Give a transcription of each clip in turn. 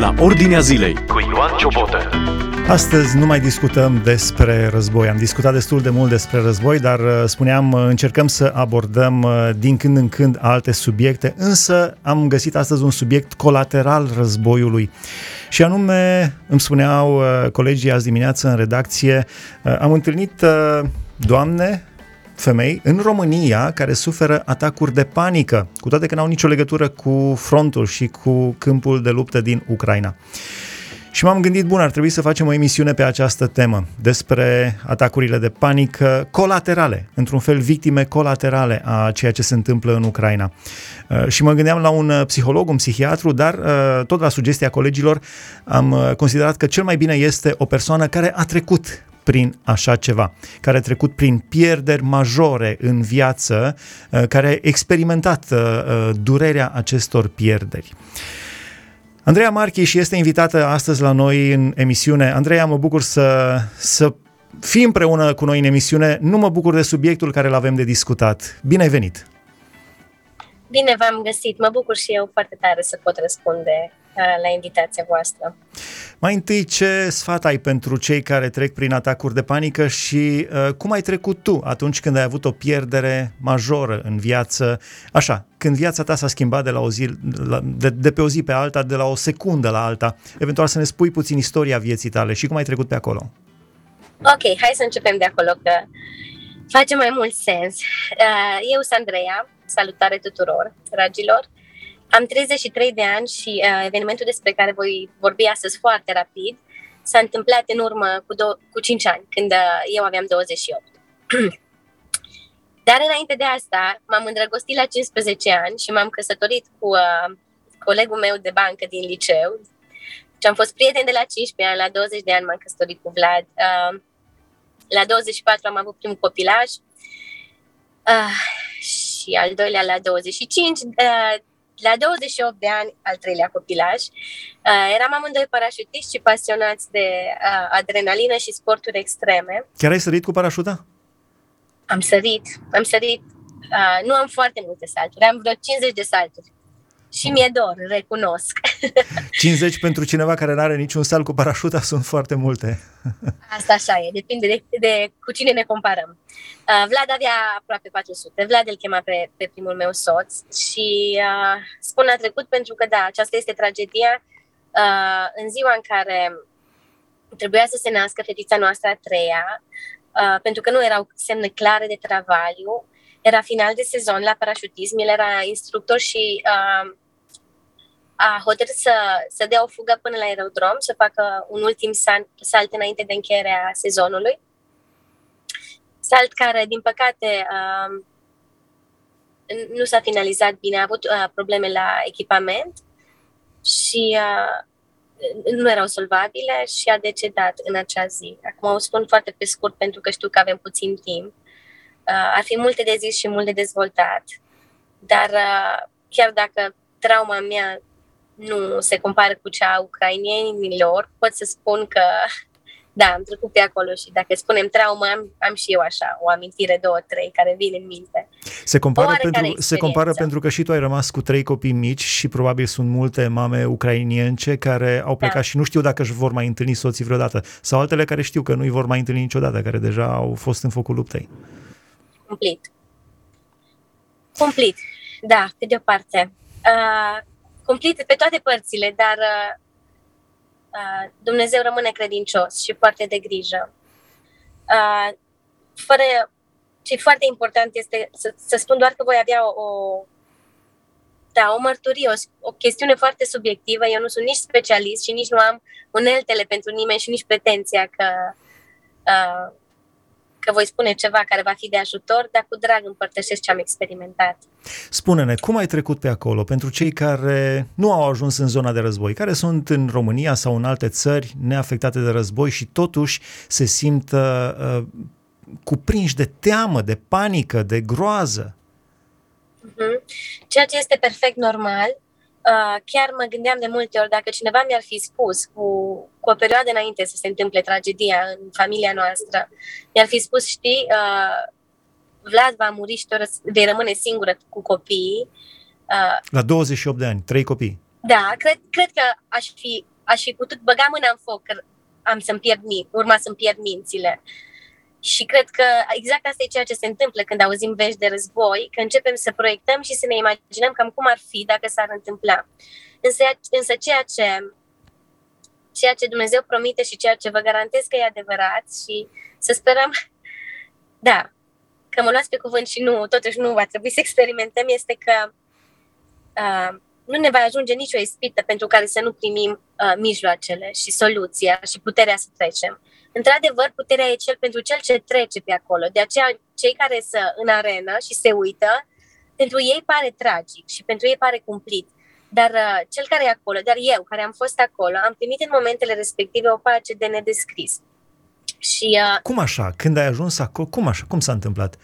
la Ordinea Zilei cu Ioan Ciobotă. Astăzi nu mai discutăm despre război. Am discutat destul de mult despre război, dar spuneam, încercăm să abordăm din când în când alte subiecte, însă am găsit astăzi un subiect colateral războiului. Și anume, îmi spuneau colegii azi dimineață în redacție, am întâlnit femei în România care suferă atacuri de panică, cu toate că n-au nicio legătură cu frontul și cu câmpul de luptă din Ucraina. Și m-am gândit, bun, ar trebui să facem o emisiune pe această temă, despre atacurile de panică colaterale, într-un fel victime colaterale a ceea ce se întâmplă în Ucraina. Și mă gândeam la un psiholog, un psihiatru, dar tot la sugestia colegilor am considerat că cel mai bine este o persoană care a trecut prin așa ceva, care a trecut prin pierderi majore în viață, care a experimentat durerea acestor pierderi. Andreea Marchiș este invitată astăzi la noi în emisiune. Andreea, mă bucur să fii împreună cu noi în emisiune. Nu mă bucur de subiectul care l-avem de discutat. Bine ai venit! Bine v-am găsit! Mă bucur și eu foarte tare să pot răspunde la invitația voastră. Mai întâi, ce sfat ai pentru cei care trec prin atacuri de panică și cum ai trecut tu atunci când ai avut o pierdere majoră în viață, așa, când viața ta s-a schimbat de la o zi, de pe o zi pe alta, de la o secundă la alta, eventual să ne spui puțin istoria vieții tale și cum ai trecut pe acolo? Ok, hai să începem de acolo, că face mai mult sens. Eu sunt Andreea, salutare tuturor, dragilor. Am 33 de ani și evenimentul despre care voi vorbi astăzi foarte rapid s-a întâmplat în urmă cu 5 ani, când eu aveam 28. Dar înainte de asta m-am îndrăgostit la 15 ani și m-am căsătorit cu colegul meu de bancă din liceu. Deci am fost prieten de la 15 ani, la 20 de ani m-am căsătorit cu Vlad. La 24 am avut primul copilaj și al doilea la 25. La 28 de ani, al treilea copilaj. Eram amândoi parașutiști și pasionați de adrenalină și sporturi extreme. Chiar ai sărit cu parașuta? Am sărit. Nu am foarte multe salturi, am vreo 50 de salturi. Și mi-e dor, recunosc. 50 pentru cineva care nu are niciun salt cu parașuta sunt foarte multe. Asta așa e, depinde de cu cine ne comparăm. Vlad avea aproape 400. Vlad îl chema pe primul meu soț și spun a trecut pentru că da, aceasta este tragedia. În ziua în care trebuia să se nască fetița noastră a treia, pentru că nu erau semne clare de travaliu, era final de sezon la parașutism, el era instructor și a hotărât să dea o fugă până la aerodrom, să facă un ultim salt înainte de încheierea sezonului. Salt care, din păcate, nu s-a finalizat bine, a avut probleme la echipament și nu erau solvabile și a decedat în acea zi. Acum o spun foarte pe scurt pentru că știu că avem puțin timp. Ar fi multe de zis și mult de dezvoltat, dar chiar dacă trauma mea nu se compară cu cea a ucrainienilor, pot să spun că da, am trecut pe acolo și dacă spunem trauma, am și eu așa o amintire, două, trei, care vine în minte. Se compară pentru că și tu ai rămas cu 3 copii mici și probabil sunt multe mame ucrainience care au plecat și nu știu dacă își vor mai întâlni soții vreodată sau altele care știu că nu îi vor mai întâlni niciodată, care deja au fost în focul luptei. Cumplit, da, pe de-o parte. Cumplit pe toate părțile, dar Dumnezeu rămâne credincios și foarte de grijă. Ce foarte important este să spun doar că voi avea o mărturie, o chestiune foarte subiectivă. Eu nu sunt nici specialist și nici nu am uneltele pentru nimeni și nici pretenția că voi spune ceva care va fi de ajutor, dar cu drag împărtășesc ce am experimentat. Spune-ne, cum ai trecut pe acolo pentru cei care nu au ajuns în zona de război, care sunt în România sau în alte țări neafectate de război și totuși se simt cuprinși de teamă, de panică, de groază? Ceea ce este perfect normal. Chiar mă gândeam de multe ori, dacă cineva mi-ar fi spus cu o perioadă înainte să se întâmple tragedia în familia noastră, mi-ar fi spus, știi, Vlad va muri și vei rămâne singură cu copiii. La 28 de ani, 3 copii. Da, cred că aș fi aș fi putut băga mâna în foc că urma să-mi pierd mințile. Și cred că exact asta e ceea ce se întâmplă când auzim vești de război, că începem să proiectăm și să ne imaginăm cam cum ar fi dacă s-ar întâmpla. Însă ceea ce Dumnezeu promite și ceea ce vă garantez că e adevărat și să sperăm, da, că mă luați pe cuvânt și nu, totuși nu va trebui să experimentăm, este că nu ne va ajunge nicio ispită pentru care să nu primim mijloacele și soluția și puterea să trecem. Într-adevăr, puterea e pentru cel ce trece pe acolo. De aceea, cei care sunt în arenă și se uită, pentru ei pare tragic și pentru ei pare cumplit. Dar cel care e acolo, dar eu care am fost acolo, am primit în momentele respective o pace de nedescris. Și, cum așa? Când ai ajuns acolo, cum așa? Cum s-a întâmplat?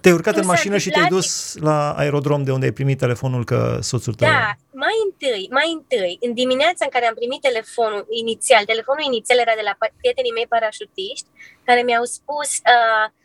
Te-ai urcat în mașină și te-ai dus la aerodrom de unde ai primit telefonul că soțul tău... Da, mai întâi, în dimineața în care am primit telefonul inițial era de la prietenii mei parașutiști, care mi-au spus,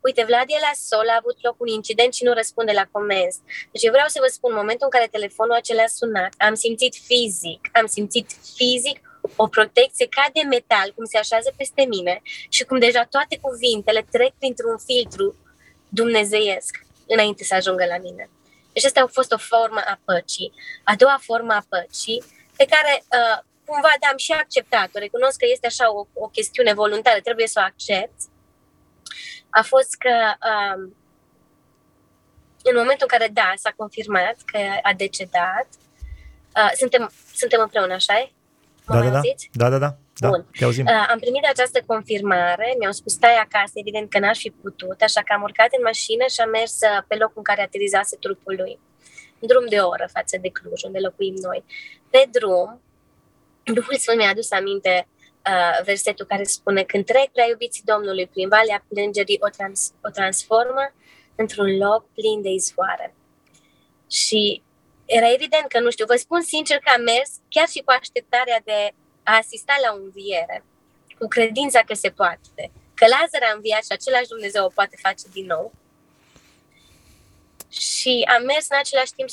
uite, Vlad e la sol, a avut loc un incident și nu răspunde la comenzi. Deci eu vreau să vă spun, în momentul în care telefonul acela a sunat, am simțit fizic o protecție ca de metal, cum se așează peste mine și cum deja toate cuvintele trec printr-un filtru dumnezeiesc înainte să ajungă la mine. Deci asta a fost o formă a păcii. A doua formă a păcii, pe care cumva am și acceptat-o, recunosc că este așa o chestiune voluntară, trebuie să o accept, a fost că în momentul în care, da, s-a confirmat că a decedat, suntem împreună, așa e? Da. Bun. Te auzim. Am primit această confirmare, mi-au spus stai acasă, evident că n-aș fi putut, așa că am urcat în mașină și am mers pe locul în care aterizase trupul lui. În drum de o oră față de Cluj, unde locuim noi. Pe drum, Duhul Sfânt mi-a adus aminte versetul care spune când trec prea iubiții Domnului prin valea plângerii o transformă într-un loc plin de izvoare. Și era evident că, nu știu, vă spun sincer că am mers chiar și cu așteptarea de a asista la o înviere, cu credința că se poate, că Lazar a înviat și același Dumnezeu o poate face din nou. Și am mers în același timp 100%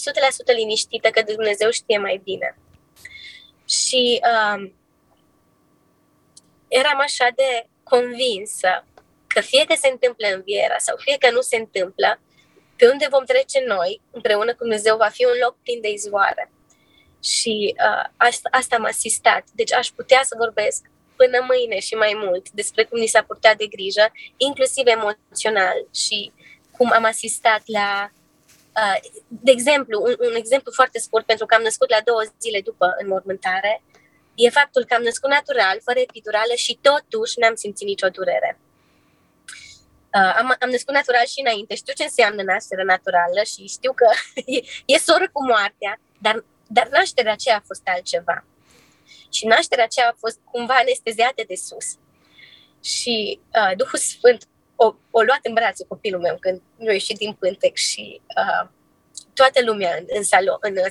liniștită că Dumnezeu știe mai bine. Și eram așa de convinsă că fie că se întâmplă învierea sau fie că nu se întâmplă, pe unde vom trece noi, împreună cu Dumnezeu, va fi un loc plin de izvoare. Și asta m-a asistat. Deci aș putea să vorbesc până mâine și mai mult despre cum ni s-a purtat de grijă, inclusiv emoțional și cum am asistat la... de exemplu, un exemplu foarte scurt, pentru că am născut la 2 zile după înmormântare, e faptul că am născut natural, fără epidurală și totuși n-am simțit nicio durere. Am născut natural și înainte, știu ce înseamnă nașterea naturală și știu că e soră cu moartea, dar nașterea aceea a fost altceva. Și nașterea aceea a fost cumva anesteziată de sus. Și Duhul Sfânt o luat în brațe copilul meu când eu ieșit din pântec și toată lumea în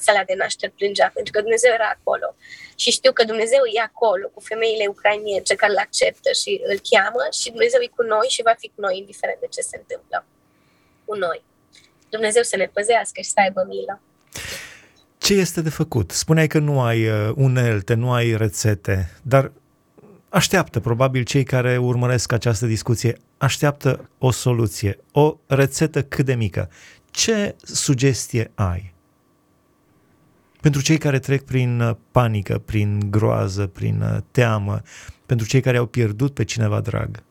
sala de naștere plângea, pentru că Dumnezeu era acolo. Și știu că Dumnezeu e acolo cu femeile ucrainiene care îl acceptă și îl cheamă și Dumnezeu e cu noi și va fi cu noi indiferent de ce se întâmplă cu noi. Dumnezeu să ne păzească și să aibă milă. Ce este de făcut? Spuneai că nu ai unelte, nu ai rețete, dar așteaptă probabil cei care urmăresc această discuție, așteaptă o soluție, o rețetă cât de mică. Ce sugestie ai pentru cei care trec prin panică, prin groază, prin teamă, pentru cei care au pierdut pe cineva drag?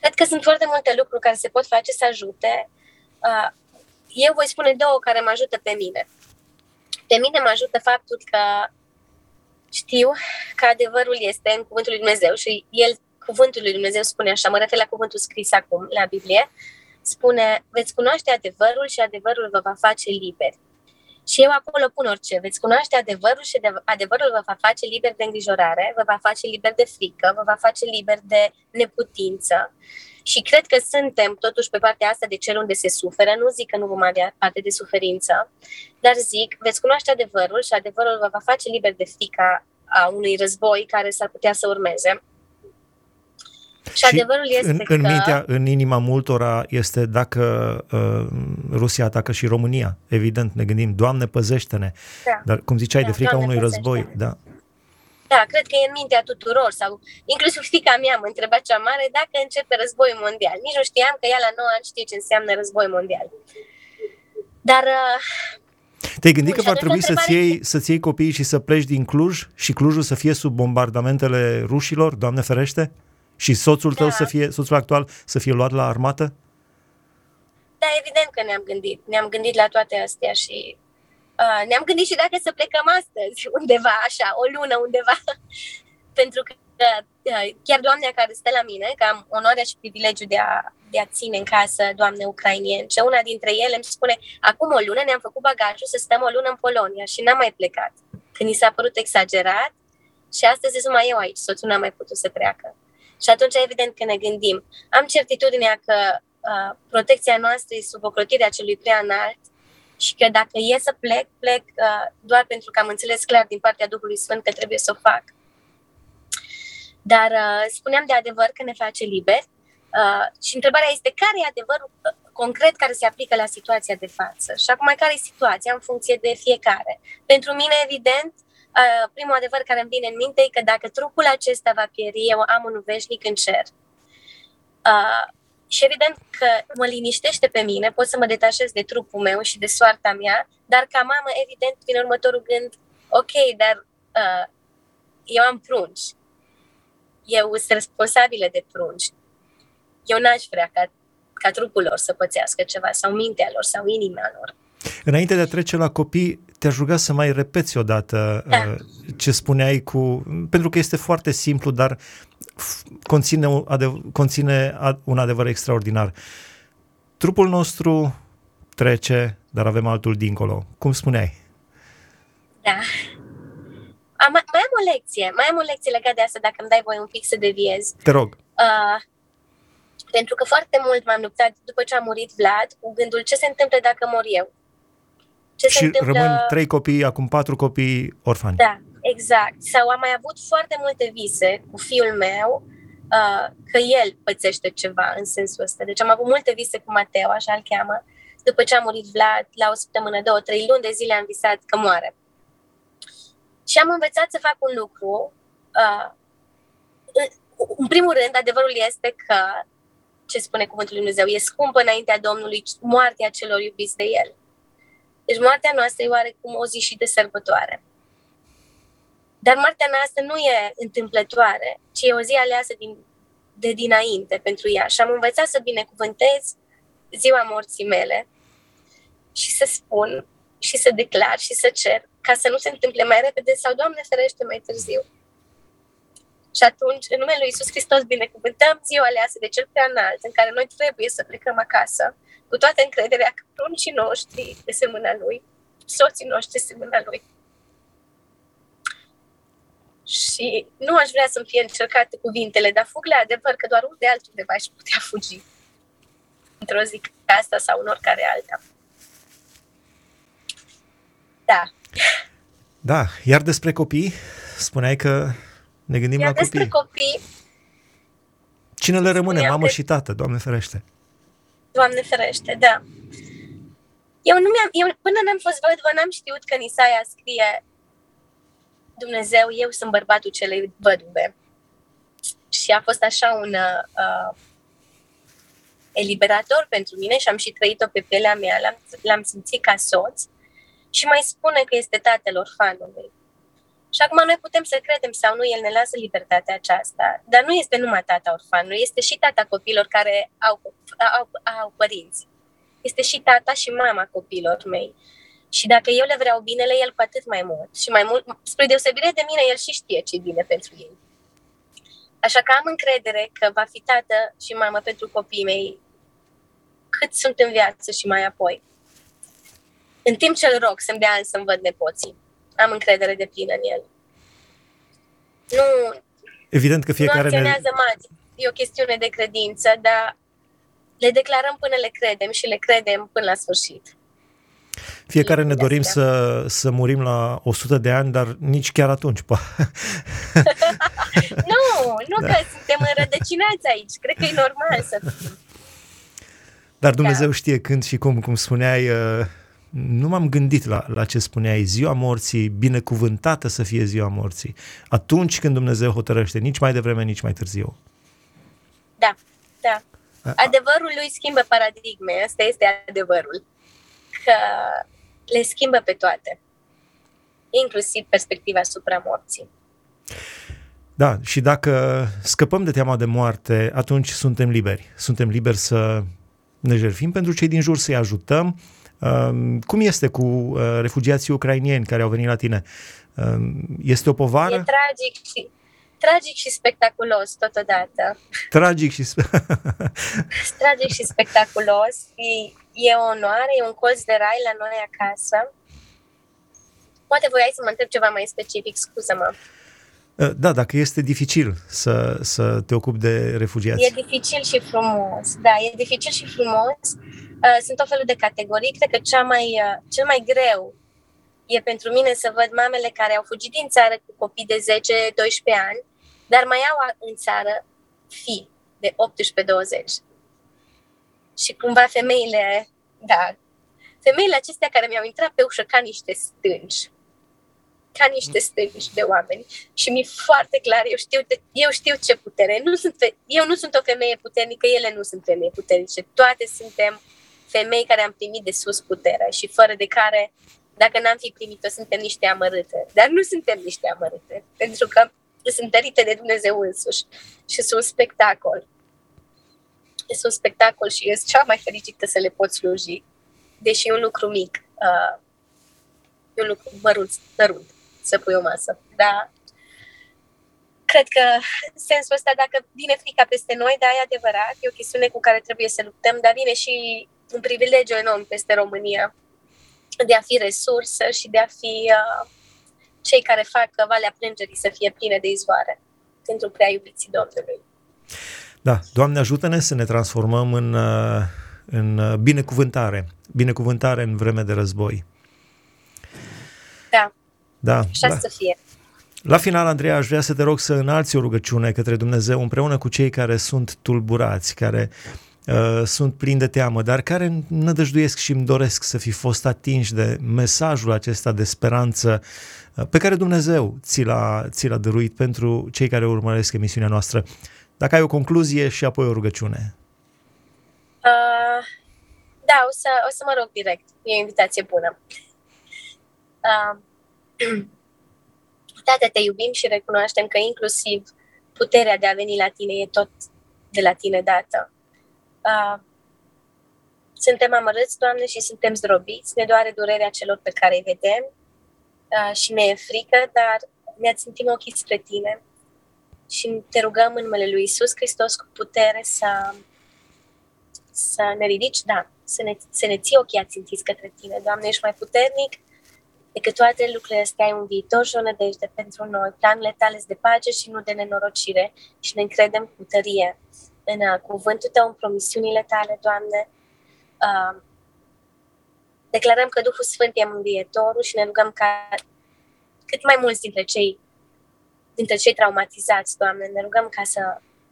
Cred că sunt foarte multe lucruri care se pot face să ajute. Eu voi spune 2 care mă ajută pe mine. Pe mine mă ajută faptul că știu că adevărul este în cuvântul lui Dumnezeu și cuvântul lui Dumnezeu spune așa, mă refer la cuvântul scris acum, la Biblie, spune, veți cunoaște adevărul și adevărul vă va face liberi. Și eu acolo pun orice, veți cunoaște adevărul și adevărul vă va face liber de îngrijorare, vă va face liber de frică, vă va face liber de neputință. Și cred că suntem totuși pe partea asta de cel unde se suferă, nu zic că nu vom avea parte de suferință, dar zic, veți cunoaște adevărul și adevărul vă va face liber de frica a unui război care s-ar putea să urmeze. Și adevărul este în inima multora este dacă Rusia atacă și România. Evident, ne gândim, Doamne, păzește-ne. Da. Dar cum ziceai, de frica unui război. Da. Da, cred că e în mintea tuturor, sau inclusiv fiica mea mă întreba cea mare dacă începe războiul mondial. Nici nu știam că ea la 9 ani știe ce înseamnă război mondial. Dar... Te-ai gândit că va trebui să-ți iei copiii și să pleci din Cluj și Clujul să fie sub bombardamentele rușilor, Doamne ferește? Și soțul tău să fie, soțul actual să fie luat la armată? Da, evident că ne-am gândit. Ne-am gândit la toate astea și ne-am gândit și dacă să plecăm astăzi undeva așa, o lună undeva. Pentru că chiar doamnea care stă la mine, că am onoarea și privilegiul de a ține în casă doamne ucrainieni, și una dintre ele îmi spune, acum o lună ne-am făcut bagajul să stăm o lună în Polonia și n-am mai plecat. Când i s-a părut exagerat și astăzi sunt mai eu aici, soțul n-a mai putut să treacă. Și atunci evident că ne gândim. Am certitudinea că protecția noastră e sub ocrotirea celui prea înalt și că dacă e să plec doar pentru că am înțeles clar din partea Duhului Sfânt că trebuie să o fac. Dar spuneam de adevăr că ne face liber și întrebarea este care e adevărul concret care se aplică la situația de față și acum care e situația în funcție de fiecare. Pentru mine, evident, primul adevăr care îmi vine în minte e că dacă trupul acesta va pieri, eu am un veșnic în cer. Și evident că mă liniștește pe mine, pot să mă detașez de trupul meu și de soarta mea, dar ca mamă, evident, vine următorul gând, ok, dar eu am prunci. Eu sunt responsabilă de prunci. Eu n-aș vrea ca trupul lor să pățească ceva, sau mintea lor, sau inima lor. Înainte de a trece la copii, te-aș ruga să mai repeți odată ce spuneai pentru că este foarte simplu, dar conține un adevăr extraordinar. Trupul nostru trece, dar avem altul dincolo. Cum spuneai? Da. Mai am o lecție legată de asta, dacă îmi dai voie un pic să deviez. Te rog. Pentru că foarte mult m-am luptat după ce a murit Vlad cu gândul ce se întâmplă dacă mor eu. Rămân 3 copii, acum 4 copii orfani. Da, exact. Sau am mai avut foarte multe vise cu fiul meu că el pățește ceva în sensul ăsta. Deci am avut multe vise cu Mateu, așa îl cheamă. După ce a murit Vlad, la o săptămână, 2-3 luni de zile am visat că moare. Și am învățat să fac un lucru. În primul rând, adevărul este că ce spune Cuvântul Lui Dumnezeu, e scumpă înaintea Domnului moartea celor iubiți de El. Deci moartea noastră e oarecum o zi și de sărbătoare. Dar moartea noastră nu e întâmplătoare, ci e o zi aleasă de dinainte pentru ea. Și am învățat să binecuvântez ziua morții mele și să spun și să declar și să cer ca să nu se întâmple mai repede sau, Doamne ferește, mai târziu. Și atunci, în numele Lui Iisus Hristos, binecuvântăm ziua aleasă de Cel prea înalt, în care noi trebuie să plecăm acasă, cu toată încrederea că pruncii noștri de semâna Lui, soții noștri de semâna Lui. Și nu aș vrea să-mi fie încercate cuvintele, dar fug la adevăr că doar unde altundeva aș putea fugi. Într-o zi ca asta sau în oricare alta. Da. Da, iar despre copii, spuneai că ne gândim la copii. Despre copii. Cine le rămâne, mamă și tată, Doamne ferește. Doamne ferește, da. Eu până n-am fost văduvă, n-am știut că în Isaia scrie Dumnezeu, eu sunt bărbatul celei văduve. Și a fost așa un eliberator pentru mine și am și trăit-o pe pielea mea, l-am simțit ca soț. Și mai spune că este tatăl orfanului. Și acum noi putem să credem sau nu, el ne lasă libertatea aceasta, dar nu este numai tata orfanului, este și tata copiilor care au părinți. Este și tata și mama copiilor mei. Și dacă eu le vreau binele, el cu atât mai mult. Și mai mult, spre deosebire de mine, el și știe ce e bine pentru ei. Așa că am încredere că va fi tată și mamă pentru copiii mei cât sunt în viață și mai apoi. În timp ce îl rog să-mi dea ani să-mi văd nepoții. Am încredere de plină în el. Nu, evident că fiecare nu acționează magic. E o chestiune de credință, dar le declarăm până le credem și le credem până la sfârșit. Fiecare ne dorim să murim la 100 de ani, dar nici chiar atunci. Nu, că suntem înrădăcinați aici. Cred că e normal să fim. Dar Dumnezeu știe când și cum spuneai... nu m-am gândit la ce spuneai, ziua morții, binecuvântată să fie ziua morții, atunci când Dumnezeu hotărăște, nici mai devreme, nici mai târziu. Da, da. Adevărul lui schimbă paradigme, asta este adevărul, că le schimbă pe toate, inclusiv perspectiva asupra morții. Da, și dacă scăpăm de teama de moarte, atunci suntem liberi. Suntem liberi să ne jertfim pentru cei din jur, să-i ajutăm. Cum este cu refugiații ucrainieni care au venit la tine? Este o povară? E tragic și spectaculos totodată. Tragic și spectaculos. E o onoare, e un colț de rai la noi acasă. Poate voiai să mă întreb ceva mai specific, scuză-mă. Da, dacă este dificil să te ocupi de refugiați. E dificil și frumos, da, e dificil și frumos. Sunt tot felul de categorii. Cred că cel mai greu e pentru mine să văd mamele care au fugit din țară cu copii de 10-12 ani, dar mai au în țară fii de 18-20. Și cumva femeile acestea care mi-au intrat pe ușă ca niște stânci de oameni. Și mi-e foarte clar, eu știu ce putere. Eu nu sunt o femeie puternică, ele nu sunt femei puternice. Toate suntem femei care am primit de sus puterea și fără de care, dacă n-am fi primit-o, suntem niște amărâte. Dar nu suntem niște amărâte, pentru că sunt dărite de Dumnezeu însuși și sunt spectacol. Sunt spectacol și sunt cea mai fericită să le pot sluji, deși e un lucru mic. E un lucru mărunt, să pui o masă. Dar cred că sensul ăsta, dacă vine frica peste noi, da, e adevărat, e o chestiune cu care trebuie să luptăm, dar vine și un privilegiu enorm peste România de a fi resursă și de a fi cei care fac Valea Plângerii să fie plină de izvoare pentru prea iubiții Domnului. Da, Doamne ajută-ne să ne transformăm în binecuvântare în vreme de război. Da, așa să fie. La final, Andreea, aș vrea să te rog să înalți o rugăciune către Dumnezeu împreună cu cei care sunt tulburați, care sunt plini de teamă, dar care nădăjduiesc și îmi doresc să fi fost atinși de mesajul acesta de speranță pe care Dumnezeu ți l-a dăruit pentru cei care urmăresc emisiunea noastră. Dacă ai o concluzie și apoi o rugăciune. Da, o să mă rog direct. E o invitație bună. Tată, te iubim și recunoaștem că inclusiv puterea de a veni la tine e tot de la tine dată. Suntem amărâți, Doamne, și suntem zdrobiți. Ne doare durerea celor pe care îi vedem și ne e frică, dar ne țintim ochii spre tine și te rugăm în numele lui Iisus Hristos cu putere să ne ridici, să ne ții ochii ațintiți către tine. Doamne, ești mai puternic decât toate lucrurile astea, ai un viitor și o nădejde pentru noi. Planurile tale sunt de pace și nu de nenorocire și ne încredem cu tărie în cuvântul tău, în promisiunile tale, Doamne. Declarăm că Duhul Sfânt e mângâietorul și ne rugăm ca cât mai mulți dintre cei traumatizați, Doamne, ne rugăm ca să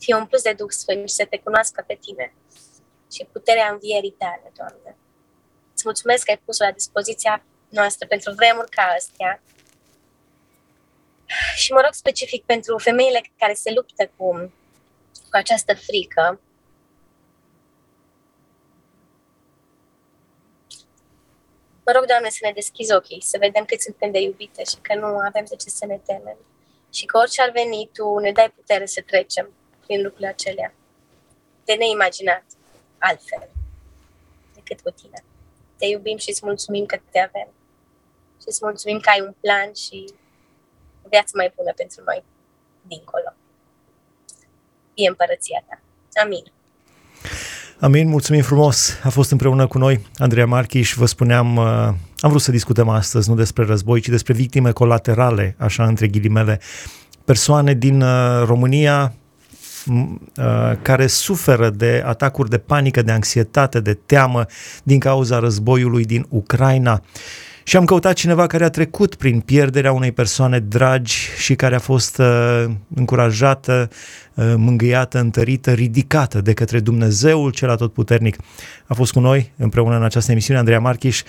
fie un plus de Duh Sfânt și să te cunoască pe tine și puterea învierii tale, Doamne. Îți mulțumesc că ai pus la dispoziția noastră pentru vremuri ca astea. Și mă rog specific pentru femeile care se luptă cu această frică. Mă rog, Doamne, să ne deschizi ochii, să vedem cât suntem de iubite și că nu avem de ce să ne temem. Și că orice ar veni, Tu ne dai putere să trecem prin lucrurile acelea. De neimaginat altfel decât cu Tine. Te iubim și îți mulțumim că te avem. Și îți mulțumim că ai un plan și o viață mai bună pentru noi dincolo. E împărăția ta. Amin. Amin, mulțumim frumos. A fost împreună cu noi Andreea Marchiș. Vă spuneam, am vrut să discutăm astăzi nu despre război, ci despre victime colaterale, așa între ghilimele. Persoane din România care suferă de atacuri de panică, de anxietate, de teamă din cauza războiului din Ucraina Și am căutat cineva care a trecut prin pierderea unei persoane dragi și care a fost încurajată, mângâiată, întărită, ridicată de către Dumnezeul cel atotputernic. A fost cu noi împreună în această emisiune Andreea Marchiș.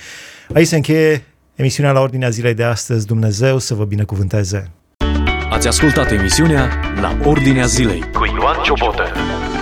Aici se încheie emisiunea La Ordinea Zilei de astăzi. Dumnezeu să vă binecuvânteze! Ați ascultat emisiunea La Ordinea Zilei cu Ioan Ciobotă.